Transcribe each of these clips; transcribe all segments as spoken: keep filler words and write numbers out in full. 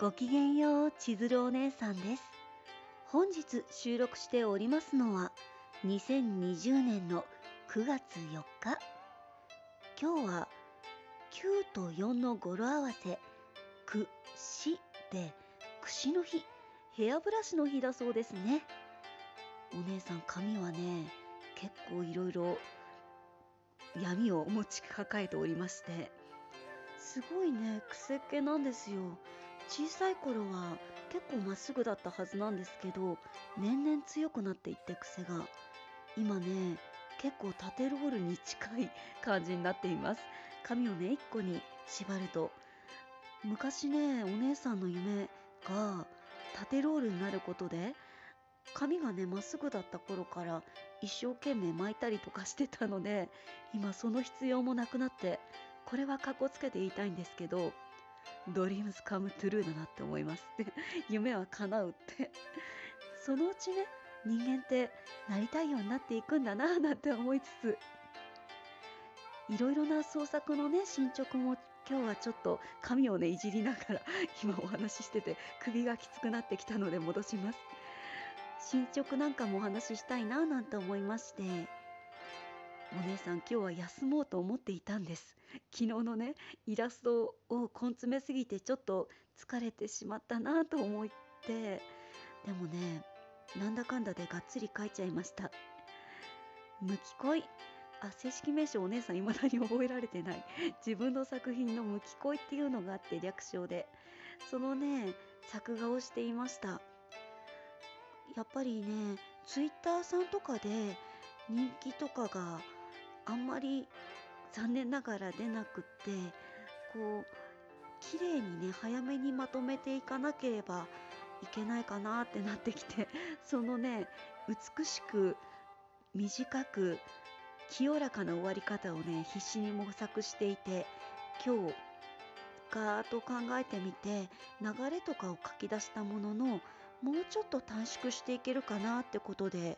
ごきげんよう、千鶴お姉さんです。本日収録しておりますのはにせんにじゅうねんのくがつよっか。今日はきゅうとよんの語呂合わせくしで櫛の日、ヘアブラシの日だそうですね。お姉さん、髪はね、結構いろいろ闇をお持ち抱えておりまして、すごいね、癖っ気なんですよ。小さい頃は結構まっすぐだったはずなんですけど、年々強くなっていって癖が、今ね結構縦ロールに近い感じになっています。髪をねいっこに縛ると、昔ねお姉さんの夢が縦ロールになることで、髪がねまっすぐだった頃から一生懸命巻いたりとかしてたので、今その必要もなくなって、これはかっこつけて言いたいんですけど、ドリームズカムトゥルーだなって思います夢は叶うってそのうちね、人間ってなりたいようになっていくんだなぁなんて思いつつ、いろいろな創作のね進捗も、今日はちょっと髪をねいじりながら今お話ししてて、首がきつくなってきたので戻します。進捗なんかもお話ししたいなぁなんて思いまして、お姉さん今日は休もうと思っていたんです。昨日のねイラストを根詰めすぎてちょっと疲れてしまったなと思って、でもねなんだかんだでがっつり描いちゃいました。無機恋、あ、正式名称お姉さん未だに覚えられてない自分の作品の無機恋っていうのがあって、略称でそのね作画をしていました。やっぱりねツイッターさんとかで人気とかがあんまり残念ながら出なくって、こう綺麗にね早めにまとめていかなければいけないかなってなってきて、そのね美しく短く清らかな終わり方をね必死に模索していて、今日ガーッと考えてみて流れとかを書き出したものの、もうちょっと短縮していけるかなってことで、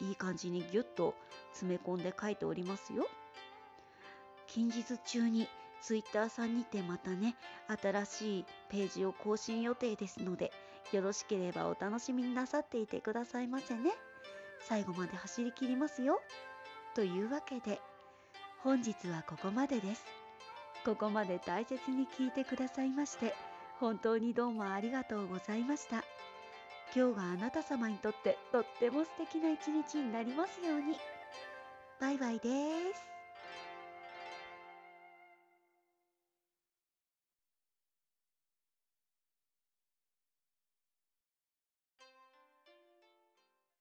いい感じにギュッと詰め込んで書いておりますよ。近日中にツイッターさんにてまたね新しいページを更新予定ですので、よろしければお楽しみになさっていてくださいませね。最後まで走り切りますよ。というわけで本日はここまでです。ここまで大切に聞いてくださいまして本当にどうもありがとうございました。今日があなた様にとってとっても素敵な一日になりますように。バイバイです。